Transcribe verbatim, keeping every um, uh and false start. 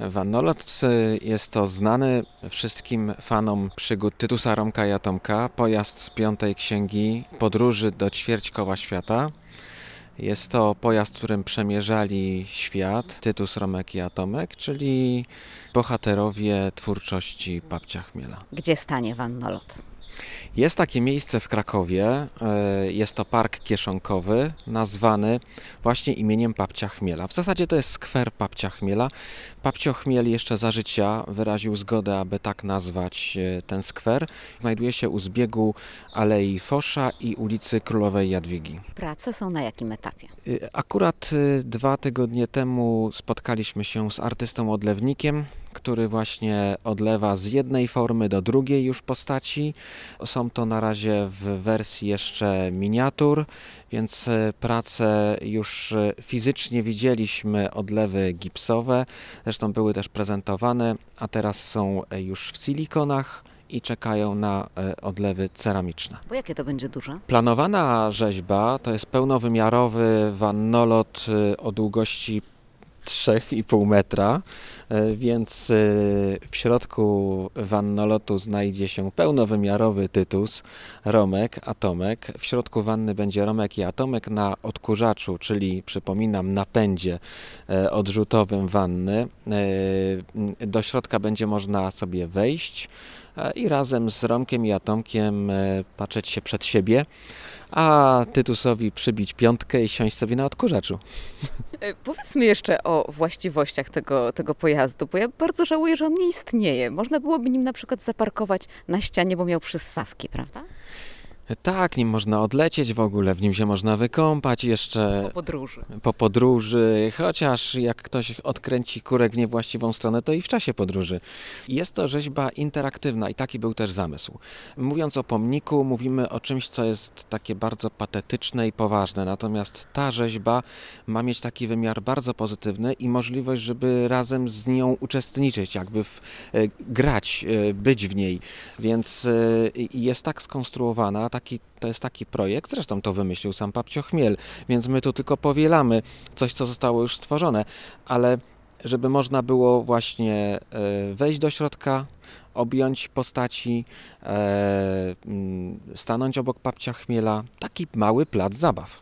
Wannolot jest to znany wszystkim fanom przygód Tytusa, Romka i Atomka pojazd z Piątej Księgi podróży do ćwierćkoła świata. Jest to pojazd, którym przemierzali świat Tytus, Romek i Atomek, czyli bohaterowie twórczości Papcia Chmiela. Gdzie stanie Wannolot? Jest takie miejsce w Krakowie, jest to Park Kieszonkowy, nazwany właśnie imieniem Papcia Chmiela. W zasadzie to jest skwer Papcia Chmiela. Papcio Chmiel jeszcze za życia wyraził zgodę, aby tak nazwać ten skwer. Znajduje się u zbiegu Alei Fosza i ulicy Królowej Jadwigi. Prace są na jakim etapie? Akurat dwa tygodnie temu spotkaliśmy się z artystą odlewnikiem, który właśnie odlewa z jednej formy do drugiej już postaci. Są to na razie w wersji jeszcze miniatur, więc prace już fizycznie widzieliśmy, odlewy gipsowe, zresztą były też prezentowane, a teraz są już w silikonach i czekają na odlewy ceramiczne. Bo jakie to będzie duże? Planowana rzeźba to jest pełnowymiarowy wannolot o długości trzy i pół metra, więc w środku wannolotu znajdzie się pełnowymiarowy Tytus, Romek, Atomek. W środku wanny będzie Romek i Atomek na odkurzaczu, czyli przypominam napędzie odrzutowym wanny. Do środka będzie można sobie wejść i razem z Romkiem i Atomkiem patrzeć się przed siebie, a Tytusowi przybić piątkę i siąść sobie na odkurzaczu. Powiedzmy jeszcze o właściwościach tego, tego pojazdu, bo ja bardzo żałuję, że on nie istnieje. Można byłoby nim na przykład zaparkować na ścianie, bo miał przyssawki, prawda? Tak, nim można odlecieć w ogóle, w nim się można wykąpać jeszcze po podróży. Po podróży, chociaż jak ktoś odkręci kurek w niewłaściwą stronę, to i w czasie podróży. Jest to rzeźba interaktywna i taki był też zamysł. Mówiąc o pomniku, mówimy o czymś, co jest takie bardzo patetyczne i poważne, natomiast ta rzeźba ma mieć taki wymiar bardzo pozytywny i możliwość, żeby razem z nią uczestniczyć, jakby w, grać, być w niej, więc jest tak skonstruowana, Taki, to jest taki projekt, zresztą to wymyślił sam Papcio Chmiel, więc my tu tylko powielamy coś, co zostało już stworzone, ale żeby można było właśnie wejść do środka, objąć postaci, stanąć obok Papcia Chmiela, taki mały plac zabaw.